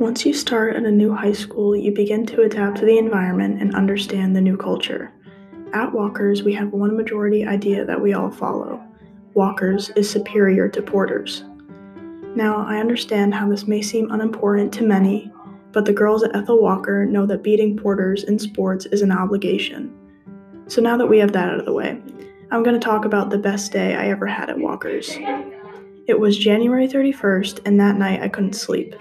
Once you start at a new high school, you begin to adapt to the environment and understand the new culture. At Walkers, we have one majority idea that we all follow. Walkers is superior to Porter's. Now, I understand how this may seem unimportant to many, but the girls at Ethel Walker know that beating Porter's in sports is an obligation. So now that we have that out of the way, I'm going to talk about the best day I ever had at Walkers. It was January 31st, and that night I couldn't sleep.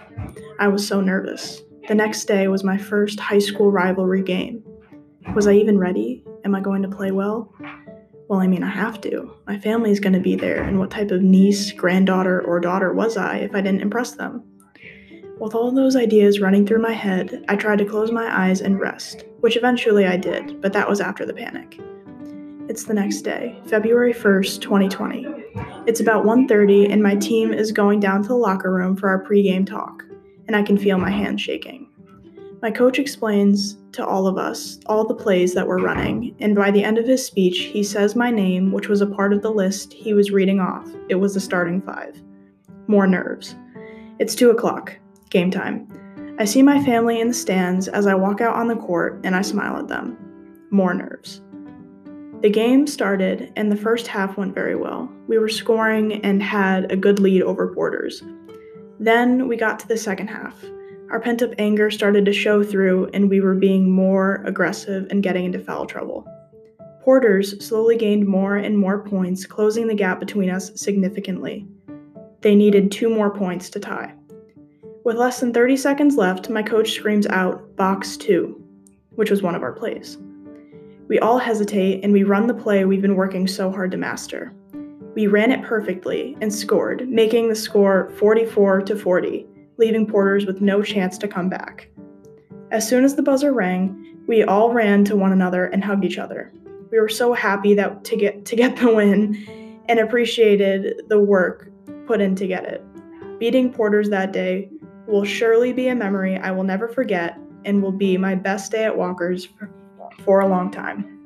I was so nervous. The next day was my first high school rivalry game. Was I even ready? Am I going to play well? Well, I mean, I have to. My family's going to be there, and what type of niece, granddaughter, or daughter was I if I didn't impress them? With all those ideas running through my head, I tried to close my eyes and rest, which eventually I did, but that was after the panic. It's the next day, February 1st, 2020. It's about 1:30, and my team is going down to the locker room for our pregame talk, and I can feel my hands shaking. My coach explains to all of us all the plays that we're running, and by the end of his speech, he says my name, which was a part of the list he was reading off. It was the starting five. More nerves. It's 2:00, game time. I see my family in the stands as I walk out on the court, and I smile at them. More nerves. The game started, and the first half went very well. We were scoring and had a good lead over Porter's. Then we got to the second half. Our pent-up anger started to show through, and we were being more aggressive and getting into foul trouble. Porter's slowly gained more and more points, closing the gap between us significantly. They needed 2 more points to tie. With less than 30 seconds left, my coach screams out, "Box 2," which was one of our plays. We all hesitate, and we run the play we've been working so hard to master. We ran it perfectly and scored, making the score 44-40, leaving Porter's with no chance to come back. As soon as the buzzer rang, we all ran to one another and hugged each other. We were so happy that to get the win and appreciated the work put in to get it. Beating Porter's that day will surely be a memory I will never forget and will be my best day at Walkers for a long time.